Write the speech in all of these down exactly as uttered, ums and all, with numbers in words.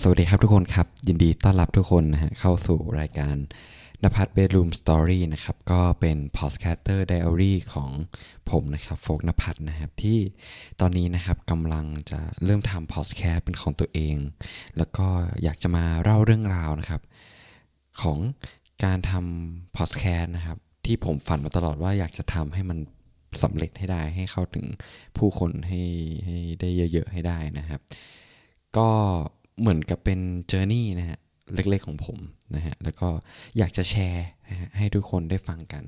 สวัสดีครับทุกคนครับยินดีต้อนรับทุกคนนะฮะเข้าสู่รายการณภัทร Bedroom Story นะครับก็เป็น Podcaster Diary ของผมนะครับโฟกณภัทรนะครับที่ตอนนี้นะครับกำลังจะเริ่มทำ Podcast เป็นของตัวเองแล้วก็อยากจะมาเล่าเรื่องราวนะครับของการทำ Podcast นะครับที่ผมฝันมาตลอดว่าอยากจะทำให้มันสำเร็จให้ได้ให้เข้าถึงผู้คนให้ให้ได้เยอะๆให้ได้นะครับก็เหมือนกับเป็นเจอร์นี่นะฮะเล็กๆของผมนะฮะแล้วก็อยากจะแชร์นะฮะให้ทุกคนได้ฟังกัน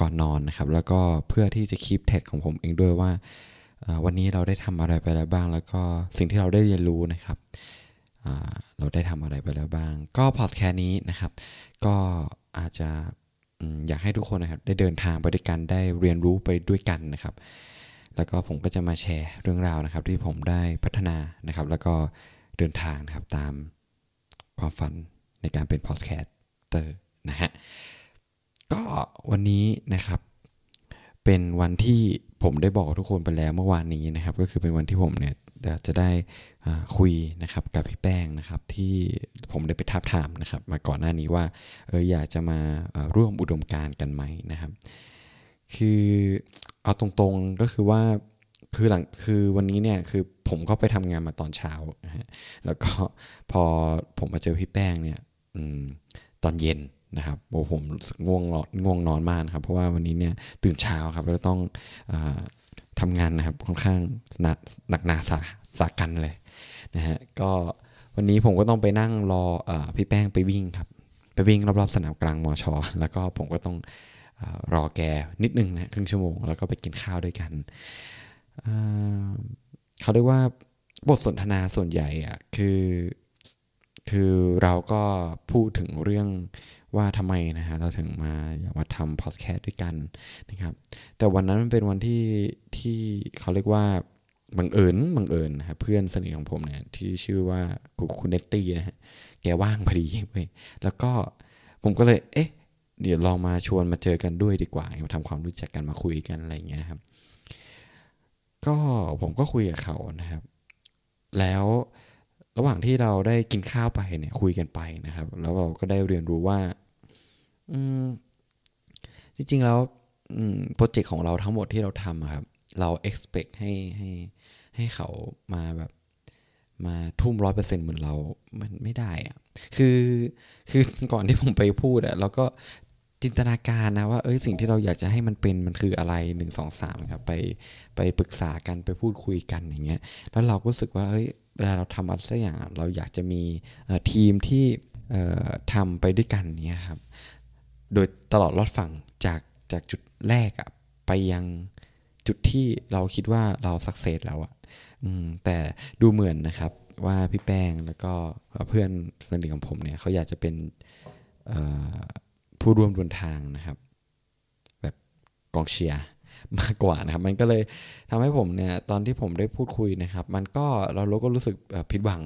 ก่อนนอนนะครับแล้วก็เพื่อที่จะคีปแท็กของผมเองด้วยว่าวันนี้เราได้ทำอะไรไปแล้วบ้างแล้วก็สิ่งที่เราได้เรียนรู้นะครับเราได้ทำอะไรไปแล้วบ้างก็พอดแคสต์นี้นะครับก็อาจจะอยากให้ทุกคนนะครับได้เดินทางไปด้วยกันได้เรียนรู้ไปด้วยกันนะครับแล้วก็ผมก็จะมาแชร์เรื่องราวนะครับที่ผมได้พัฒนานะครับแล้วก็เดินทางนะครับตามความฝันในการเป็นพอดแคสเตอร์นะฮะก็วันนี้นะครับเป็นวันที่ผมได้บอกทุกคนไปแล้วเมื่อวานนี้นะครับก็คือเป็นวันที่ผมเนี่ยจะได้คุยนะครับกับพี่แป้งนะครับที่ผมได้ไปทักถามนะครับมาก่อนหน้านี้ว่าเอออยากจะมาร่วมอุดมการณ์กันไหมนะครับคือเอาตรงๆก็คือว่าคือหลังคือวันนี้เนี่ยคือผมก็ไปทำงานมาตอนเช้านะฮะแล้วก็พอผมมาเจอพี่แป้งเนี่ยอืมตอนเย็นนะครับโอ้ผมรู้สึกง่วงนอนง่วงนอนมากนะครับเพราะว่าวันนี้เนี่ยตื่นเช้าครับแล้วต้องอ่าทำงานนะครับค่อนข้างหนักหนักหนาสาสากันเลยนะฮะก็วันนี้ผมก็ต้องไปนั่งรออ่าพี่แป้งไปวิ่งครับไปวิ่งรอบๆสนามกลางมช.แล้วก็ผมก็ต้องรอแกนิดนึงนะครึ่งชั่วโมงแล้วก็ไปกินข้าวด้วยกันเขาเรียกว่าบทสนทนาส่วนใหญ่อ่ะคือคือเราก็พูดถึงเรื่องว่าทำไมนะฮะเราถึงมาอยากมาทำพอดแคสต์ด้วยกันนะครับแต่วันนั้นมันเป็นวันที่ที่เขาเรียกว่าบังเอิญบังเอิญนะครับเพื่อนสนิทของผมเนี่ยที่ชื่อว่าคุณเนตตี้นะฮะแกว่างพอดีเว้ยแล้วก็ผมก็เลยเอ๊ะเดี๋ยวลองมาชวนมาเจอกันด้วยดีกว่ามาทำความรู้จักกันมาคุยกันอะไรอย่างเงี้ยครับก็ผมก็คุยกับเขานะครับแล้วระหว่างที่เราได้กินข้าวไปเนี่ยคุยกันไปนะครับแล้วเราก็ได้เรียนรู้ว่าอืมจริงๆแล้วอืมโปรเจกต์ของเราทั้งหมดที่เราทำครับเรา expect ให้ให้ให้เขามาแบบมาทุ่ม ร้อยเปอร์เซ็นต์ เหมือนเรามันไม่ได้อ่ะคือคือก่อนที่ผมไปพูดอ่ะเราก็จินตนาการนะว่าเอ้ยสิ่งที่เราอยากจะให้มันเป็นมันคืออะไรหนึ่ง สอง สามครับไปไปปรึกษากันไปพูดคุยกันอย่างเงี้ยแล้วเราก็รู้สึกว่าเฮ้ยเวลาเราทำอะไรสักอย่างเราอยากจะมีทีมที่ทำไปด้วยกันเงี้ยครับโดยตลอดรอดฝั่งจากจากจุดแรกอ่ะไปยังจุดที่เราคิดว่าเราสักเซสแล้วอ่ะแต่ดูเหมือนนะครับว่าพี่แป้งแล้วก็เพื่อนสนิทของผมเนี่ยเขาอยากจะเป็นผู้ร่วมเดินทางนะครับแบบกองเชียร์มากกว่านะครับมันก็เลยทำให้ผมเนี่ยตอนที่ผมได้พูดคุยนะครับมันก็เราเราก็รู้สึกผิดหวัง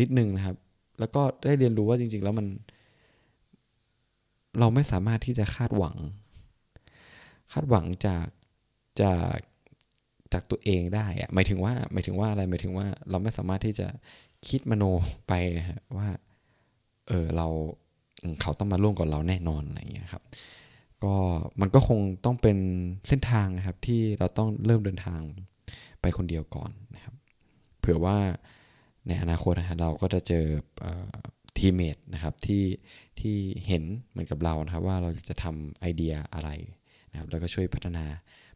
นิดนึงนะครับแล้วก็ได้เรียนรู้ว่าจริงๆแล้วมันเราไม่สามารถที่จะคาดหวังคาดหวังจากจากจากตัวเองได้อะหมายถึงว่าหมายถึงว่าอะไรหมายถึงว่าเราไม่สามารถที่จะคิดมโนไปนะฮะว่าเออเราเขาต้องมาร่วมกับเราแน่นอนอะไรอย่างเงี้ยครับก็มันก็คงต้องเป็นเส้นทางนะครับที่เราต้องเริ่มเดินทางไปคนเดียวก่อนนะครับเผื่อว่าในอนาคตนะฮะเราก็จะเจอทีมเมทนะครับที่ที่เห็นเหมือนกับเรานะครับว่าเราจะทำไอเดียอะไรนะครับแล้วก็ช่วยพัฒนา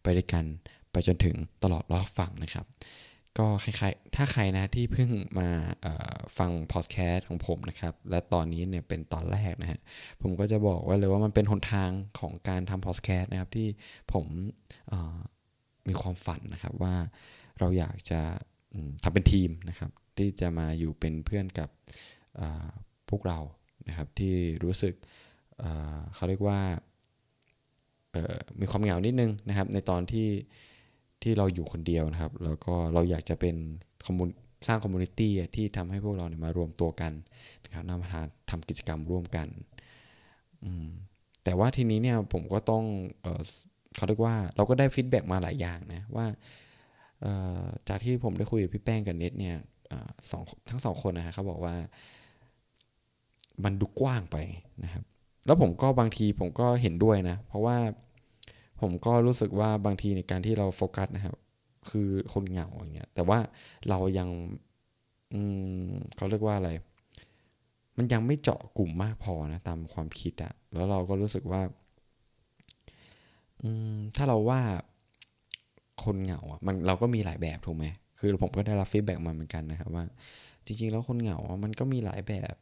ไปด้วยกันไปจนถึงตลอดรอบฝั่งนะครับก็ใครๆถ้าใครนะที่เพิ่งมาฟังพอดแคสต์ของผมนะครับและตอนนี้เนี่ยเป็นตอนแรกนะฮะผมก็จะบอกว่าเลยว่ามันเป็นหนทางของการทำพอดแคสต์นะครับที่ผมมีความฝันนะครับว่าเราอยากจะทำเป็นทีมนะครับที่จะมาอยู่เป็นเพื่อนกับพวกเรานะครับที่รู้สึก เ, เขาเรียกว่ามีความเหงานิดนึงนะครับในตอนที่ที่เราอยู่คนเดียวนะครับแล้วก็เราอยากจะเป็นสร้างคอมมูนิตี้ที่ทำให้พวกเราเนี่ยมารวมตัวกันนะครับนำมาทำกิจกรรมร่วมกันแต่ว่าทีนี้เนี่ยผมก็ต้องเอ่อเขาเรียกว่าเราก็ได้ฟีดแบ็กมาหลายอย่างนะว่าจากที่ผมได้คุยกับพี่แป้งกับเน็ตเนี่ย สองทั้งสองคนนะฮะเขาบอกว่ามันดูกว้างไปนะครับแล้วผมก็บางทีผมก็เห็นด้วยนะเพราะว่าผมก็รู้สึกว่าบางทีในการที่เราโฟกัสนะครับคือคนเหงาอย่างเงี้ยแต่ว่าเรายังอืมเขาเรียกว่าอะไรมันยังไม่เจาะกลุ่มมากพอนะตามความคิดอะแล้วเราก็รู้สึกว่าอืมถ้าเราว่าคนเหงาอะมันเราก็มีหลายแบบถูกไหมคือผมก็ได้รับฟีดแบ็กมาเหมือนกันนะครับว่าจริงๆแล้วคนเหงามันก็มีหลายแบบ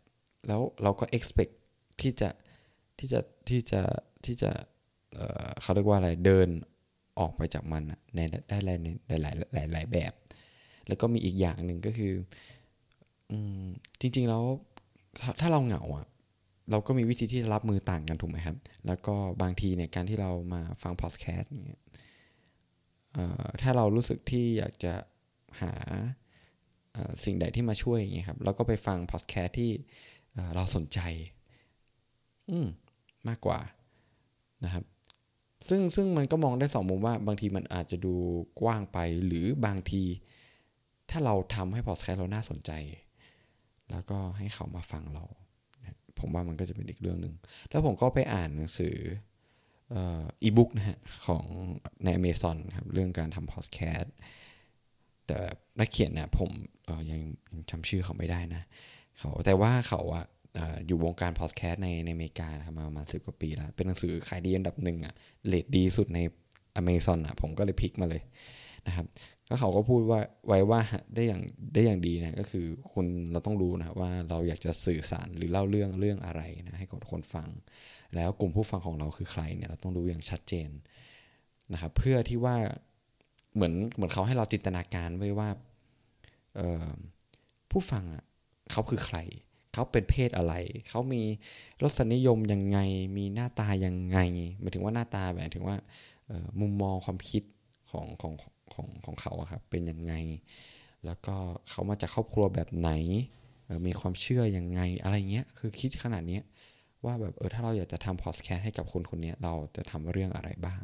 แล้วเราก็ expect ที่จะที่จะที่จะที่จะเอ่อเขาเรียกว่าอะไรเดินออกไปจากมันในได้หลายหลายหลายหลายแบบแล้วก็มีอีกอย่างหนึ่งก็คืออืมจริงๆแล้วถ้าเราเหงาอ่ะเราก็มีวิธีที่รับมือต่างกันถูกไหมครับแล้วก็บางทีเนี่ยการที่เรามาฟังพอดแคสต์เนี่ยเอ่อถ้าเรารู้สึกที่อยากจะหาสิ่งใดที่มาช่วยอย่างเงี้ยครับเราก็ไปฟังพอดแคสต์ที่เราสนใจอืมมากกว่านะครับซึ่งซึ่งมันก็มองได้สองมุมว่าบางทีมันอาจจะดูกว้างไปหรือบางทีถ้าเราทำให้พอดแคสต์เราน่าสนใจแล้วก็ให้เขามาฟังเราผมว่ามันก็จะเป็นอีกเรื่องนึงแล้วผมก็ไปอ่านหนังสืออีบุ๊กนะฮะของใน Amazon ครับเรื่องการทำพอดแคสต์แต่นักเขียนนะผมยังจำชื่อเขาไม่ได้นะเขาแต่ว่าเขาอะอยู่วงการพอดแคสต์ในในอเมริกานะครับมาประมาณสิบกว่าปีแล้วเป็นหนังสือขายดีอันดับหนึ่งอะเรทดีสุดใน Amazon อะผมก็เลยพลิกมาเลยนะครับก็เขาก็พูดว่าไว้ว่าได้อย่างได้อย่างดีนะก็คือคนเราต้องรู้นะว่าเราอยากจะสื่อสารหรือเล่าเรื่องเรื่องอะไรนะให้กับคนฟังแล้วกลุ่มผู้ฟังของเราคือใครเนี่ยเราต้องรู้อย่างชัดเจนนะครับเพื่อที่ว่าเหมือนเหมือนเขาให้เราจินตนาการไว้ว่าเอ่อผู้ฟังอ่ะเขาคือใครเขาเป็นเพศอะไรเขามีรสนิยมยังไงมีหน้าตายังไงหมายถึงว่าหน้าตาหมายถึงว่ามุมมองความคิดของของของของเขาครับเป็นยังไงแล้วก็เขามาจากครอบครัวแบบไหนมีความเชื่อยังไงอะไรเงี้ยคือคิดขนาดนี้ว่าแบบเออถ้าเราอยากจะทำพอดแคสต์ให้กับคนคนนี้เราจะทำเรื่องอะไรบ้าง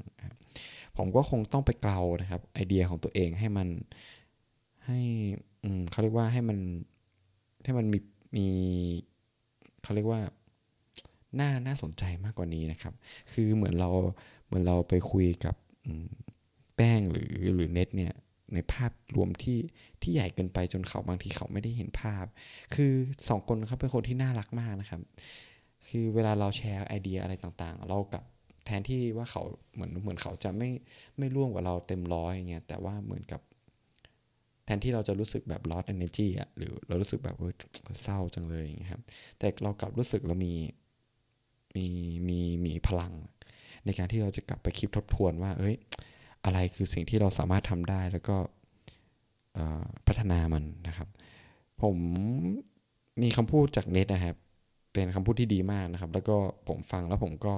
ผมก็คงต้องไปเกลานะครับไอเดียของตัวเองให้มันให้เขาเรียกว่าให้มันให้มันมีมีเขาเรียกว่าน่าน่าสนใจมากกว่านี้นะครับคือเหมือนเราเหมือนเราไปคุยกับแป้งหรือหรือเน็ตเนี่ยในภาพรวมที่ที่ใหญ่เกินไปจนเขาบางทีเขาไม่ได้เห็นภาพคือสองคนเขาเป็นคนที่น่ารักมากนะครับคือเวลาเราแชร์ไอเดียอะไรต่างๆเรากับแทนที่ว่าเขาเหมือนเหมือนเขาจะไม่ไม่ร่วมกับเราเต็มร้อยอย่างเงี้ยแต่ว่าเหมือนกับแทนที่เราจะรู้สึกแบบ lost energy อ่ะหรือเรารู้สึกแบบเศร้าจังเลยอย่างเงี้ยครับแต่เรากลับรู้สึกเรามีมีมีมีพลังในการที่เราจะกลับไปคิดทบทวนว่าเอ้ยอะไรคือสิ่งที่เราสามารถทำได้แล้วก็พัฒนามันนะครับผมมีคำพูดจากเน็ตนะครับเป็นคำพูดที่ดีมากนะครับแล้วก็ผมฟังแล้วผมก็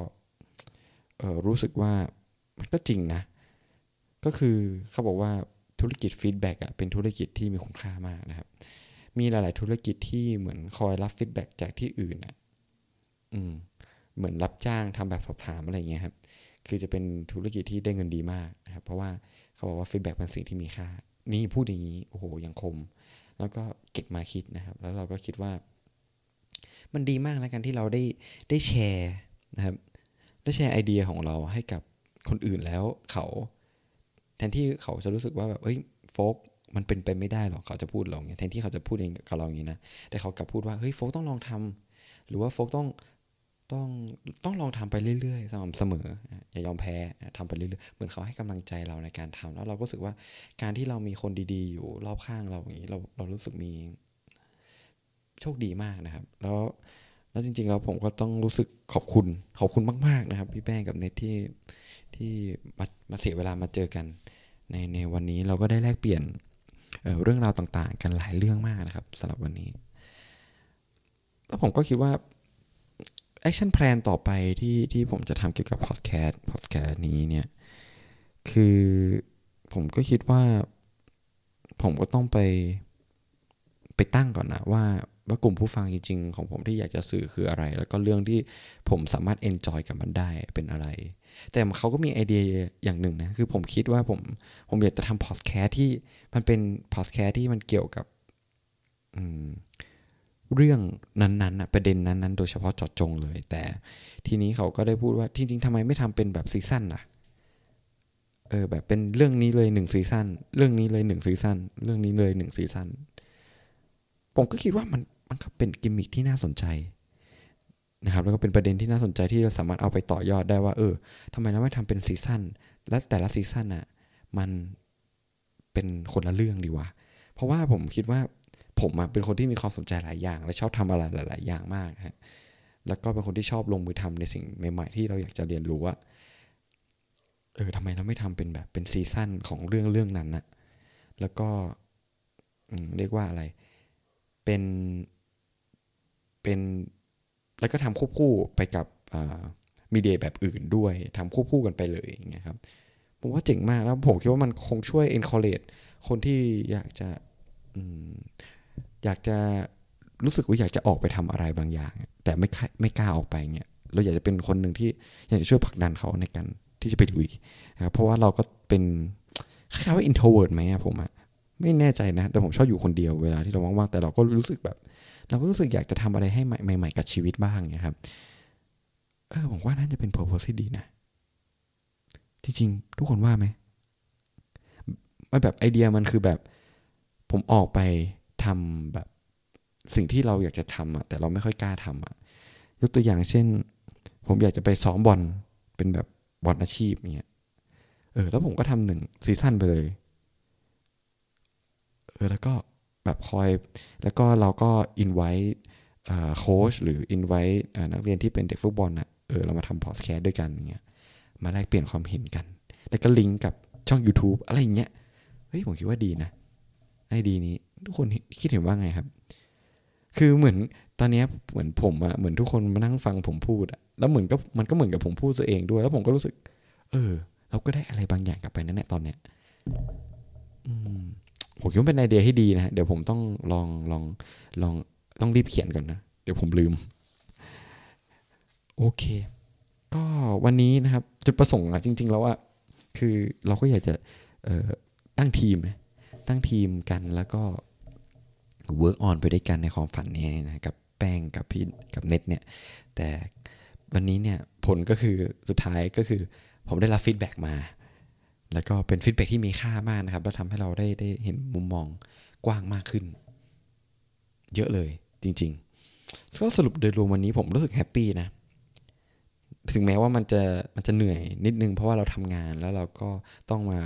รู้สึกว่ามันก็จริงนะก็คือเขาบอกว่าธุรกิจฟีดแบ็กอ่ะเป็นธุรกิจที่มีคุณค่ามากนะครับมีหลายๆธุรกิจที่เหมือนคอยรับฟีดแบ็กจากที่อื่นอ่ะอืมเหมือนรับจ้างทำแบบสอบถามอะไรอย่างเงี้ยครับคือจะเป็นธุรกิจที่ได้เงินดีมากนะครับเพราะว่าเขาบอกว่าฟีดแบ็กเป็นสิ่งที่มีค่านี่พูดอย่างนี้โอ้โหยังคมแล้วก็เก็บมาคิดนะครับแล้วเราก็คิดว่ามันดีมากนะการที่เราได้ได้แชร์นะครับได้แชร์ไอเดียของเราให้กับคนอื่นแล้วเขาแทนที่เขาจะรู้สึกว่าแบบเอ้ยโฟกมันเป็นไปไม่ได้หรอกเขาจะพูดเราอย่างเงี้ยแทนที่เขาจะพูดเองกับเราอย่างงี้นะแต่เขากลับพูดว่าเฮ้ยโฟกต้องลองทำหรือว่าโฟกต้องต้องต้องลองทำไปเรื่อยๆสม่ำเสมออย่ายอมแพ้ทำไปเรื่อยๆเหมือนเขาให้กำลังใจเราในการทำแล้วเราก็รู้สึกว่าการที่เรามีคนดีๆอยู่รอบข้างเราอย่างนี้เราเรารู้สึกมีโชคดีมากนะครับแล้วแล้วจริงๆแล้วผมก็ต้องรู้สึกขอบคุณขอบคุณมากๆนะครับพี่แป้งกับเน็ตที่ที่มามาเสียเวลามาเจอกันในในวันนี้เราก็ได้แลกเปลี่ยน เอ่อ เรื่องราวต่างๆกันหลายเรื่องมากนะครับสำหรับวันนี้แล้วผมก็คิดว่าแอคชั่นแพลนต่อไปที่ที่ผมจะทำเกี่ยวกับพอดแคสต์พอดแคสต์นี้เนี่ยคือผมก็คิดว่าผมก็ต้องไปไปตั้งก่อนนะว่าว่ากลุ่มผู้ฟังจริงๆของผมที่อยากจะสื่อคืออะไรแล้วก็เรื่องที่ผมสามารถเอนจอยกับมันได้เป็นอะไรแต่เขาก็มีไอเดียอย่างหนึ่งนะคือผมคิดว่าผมผมอยากจะทำพอดแคสต์ที่มันเป็นพอดแคสต์ที่มันเกี่ยวกับ เรื่องนั้นๆประเด็นนั้นๆโดยเฉพาะเจาะจงเลยแต่ทีนี้เขาก็ได้พูดว่าจริงๆทำไมไม่ทำเป็นแบบซีซั่นล่ะเออแบบเป็นเรื่องนี้เลยหนึ่งซีซั่นเรื่องนี้เลยหนึ่งซีซั่นเรื่องนี้เลยหนึ่งซีซั่นผมก็คิดว่ามันมันก็เป็นกิมมิคที่น่าสนใจนะครับแล้วก็เป็นประเด็นที่น่าสนใจที่เราสามารถเอาไปต่อยอดได้ว่าเออทำไมเราไม่ทำเป็นซีซั่นและแต่ละซีซั่นอ่ะมันเป็นคนละเรื่องดีวะเพราะว่าผมคิดว่าผมอ่ะเป็นคนที่มีความสนใจหลายอย่างและชอบทำอะไรหลายๆอย่างมากฮะแล้วก็เป็นคนที่ชอบลงมือทำในสิ่งใหม่ๆที่เราอยากจะเรียนรู้ว่าเออทำไมเราไม่ทำเป็นแบบเป็นซีซั่นของเรื่องเรื่องนั้นนะแล้วก็เรียกว่าอะไรเป็นเป็นแล้วก็ทำควบคู่ไปกับมีเดียแบบอื่นด้วยทำควบคู่กันไปเลยอย่างเงี้ยครับผมว่าเจ๋งมากแล้วผมคิดว่ามันคงช่วย encourage คนที่อยากจะอืมอยากจะรู้สึกว่าอยากจะออกไปทำอะไรบางอย่างแต่ไม่ไม่กล้าออกไปเงี้ยเราอยากจะเป็นคนหนึ่งที่อยากจะช่วยผลักดันเขาในการที่จะไปลุยนะครับเพราะว่าเราก็เป็นคล้ายว่า introvert ไหมผมอะไม่แน่ใจนะแต่ผมชอบอยู่คนเดียวเวลาที่เราว่างๆแต่เราก็รู้สึกแบบเราก็รู้สึกอยากจะทำอะไรให้ใหม่ๆกับชีวิตบ้างเงี้ยครับเออผมว่าน่าจะเป็น purpose ที่ดีนะจริงๆทุกคนว่าไหมไม่แบบไอเดียมันคือแบบผมออกไปทำแบบสิ่งที่เราอยากจะทำอ่ะแต่เราไม่ค่อยกล้าทำอ่ะยกตัวอย่างเช่นผมอยากจะไปซ้อมบอลเป็นแบบบอลอาชีพเงี้ยเออแล้วผมก็ทำหนึ่งซีซั่นไปเลยเออแล้วก็แบบคอยแล้วก็เราก็อินไว้โค้ชหรืออินไว้นักเรียนที่เป็นเด็กฟุตบอลอ่ะเออเรามาทำพอดแคสต์ด้วยกันเงี้ยมาแลกเปลี่ยนความเห็นกันแล้วก็ลิงก์กับช่อง YouTube อะไรอย่างเงี้ยเฮ้ยผมคิดว่าดีนะไอเดียนี้ทุกคนคิดเห็นว่าไงครับคือเหมือนตอนนี้เหมือนผมอะเหมือนทุกคนมานั่งฟังผมพูดอะแล้วเหมือนก็มันก็เหมือนกับผมพูดตัวเองด้วยแล้วผมก็รู้สึกเออเราก็ได้อะไรบางอย่างกลับไปนั่นแหละตอนเนี้ยอืมผมคิดว่าเป็นไอเดียที่ดีนะเดี๋ยวผมต้องลองลองลองต้องรีบเขียนก่อนนะเดี๋ยวผมลืมโอเคก็วันนี้นะครับจุดประสงค์อะจริงๆแล้วอะคือเราก็อยากจะเอ่อตั้งทีมนะตั้งทีมกันแล้วก็ work on ไปด้วยกันในความฝันนี้นะกับแป้งกับพี่กับเน็ตเนี่ยแต่วันนี้เนี่ยผลก็คือสุดท้ายก็คือผมได้รับฟีดแบ็กมาแล้วก็เป็นฟีดแบ็กที่มีค่ามากนะครับแล้วทำให้เราได้ได้เห็นมุมมองกว้างมากขึ้นเยอะเลยจริงๆก็สรุปโดยรวมวันนี้ผมรู้สึกแฮปปี้นะถึงแม้ว่ามันจะมันจะเหนื่อยนิดนึงเพราะว่าเราทำงานแล้วเราก็ต้องมา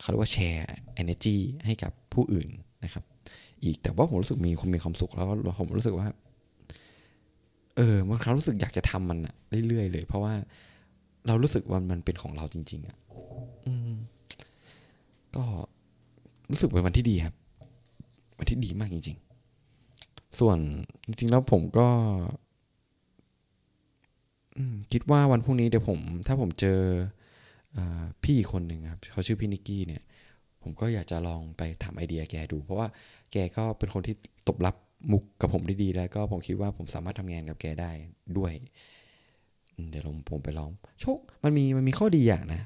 เขาเรียกว่าแชร์ energy ให้กับผู้อื่นนะครับอีกแต่ว่าผมรู้สึกมีความมีความสุขแล้วผมรู้สึกว่าเออบางครั้งรู้สึกอยากจะทำมันอะเรื่อยๆเลยเพราะว่าเรารู้สึกว่ามันเป็นของเราจริงๆอะก็รู้สึกเป็นวันที่ดีครับวันที่ดีมากจริงๆส่วนจริงๆแล้วผมก็คิดว่าวันพรุ่งนี้เดี๋ยวผมถ้าผมเจอพี่คนหนึ่งครับเขาชื่อพี่นิกกี้เนี่ยผมก็อยากจะลองไปถามไอเดียแกดูเพราะว่าแกก็เป็นคนที่ตบรับมุกกับผมได้ดีแล้วก็ผมคิดว่าผมสามารถทำงานกับแกได้ด้วยเดี๋ยวผมไปลองโชคมันมีมันมีข้อดีอย่างนะ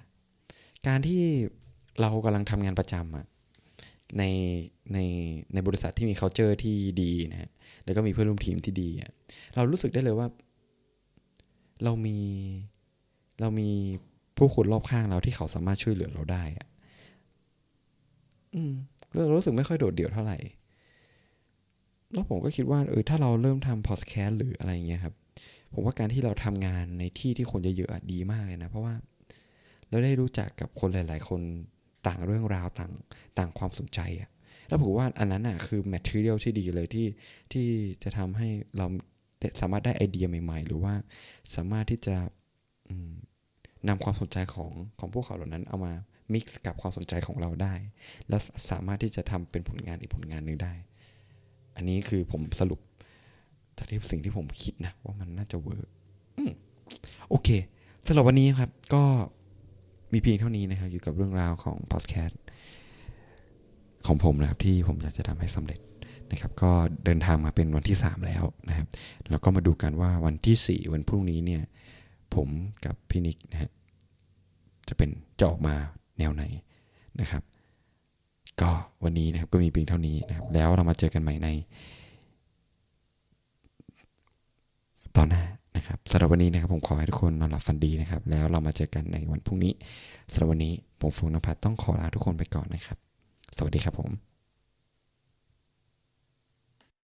การที่เรากำลังทำงานประจำอะในในในบริษัทที่มี culture ที่ดีนะฮะแล้วก็มีเพื่อนร่วมทีมที่ดีอะเรารู้สึกได้เลยว่าเรามีเรามีผู้คนรอบข้างเราที่เขาสามารถช่วยเหลือเราได้อะอืมเรารู้สึกไม่ค่อยโดดเดี่ยวเท่าไหร่แล้วผมก็คิดว่าเออถ้าเราเริ่มทำพอดแคสต์หรืออะไรอย่างเงี้ยครับผมว่าการที่เราทำงานในที่ที่คนเยอะๆดีมากเลยนะเพราะว่าเราได้รู้จักกับคนหลายๆคนต่างเรื่องราวต่างต่างความสนใจอะแล้วผมว่าอันนั้นอะคือแมทเทอเรียลที่ดีเลยที่ที่จะทำให้เราสามารถได้ไอเดียใหม่ๆหรือว่าสามารถที่จะอืมนำความสนใจของของพวกเขาเหล่านั้นเอามา mix กับความสนใจของเราได้แล้วสามารถที่จะทำเป็นผลงานอีกผลงานหนึ่งได้อันนี้คือผมสรุปจากที่สิ่งที่ผมคิดนะว่ามันน่าจะเวิร์กโอเคสำหรับวันนี้ครับก็มีเพียงเท่านี้นะครับอยู่กับเรื่องราวของพอดแคสต์ของผมนะครับที่ผมอยากจะทำให้สำเร็จนะครับก็เดินทางมาเป็นวันที่สามแล้วนะครับแล้วก็มาดูกันว่าวันที่สี่วันพรุ่งนี้เนี่ยผมกับพี่นิกนะฮะจะเป็นจะออกมาแนวไหนนะครับ ก็วันนี้นะครับก็มีเพียงเท่านี้นะครับแล้วเรามาเจอกันใหม่ในตอนหน้านะครับสำหรับวันนี้นะครับผมขอให้ทุกคนนอนหลับฝันดีนะครับแล้วเรามาเจอกันในวันพรุ่งนี้สำหรับวันนี้ผมฟงนภัทรต้องขอลาทุกคนไปก่อนนะครับสวัสดีครับผม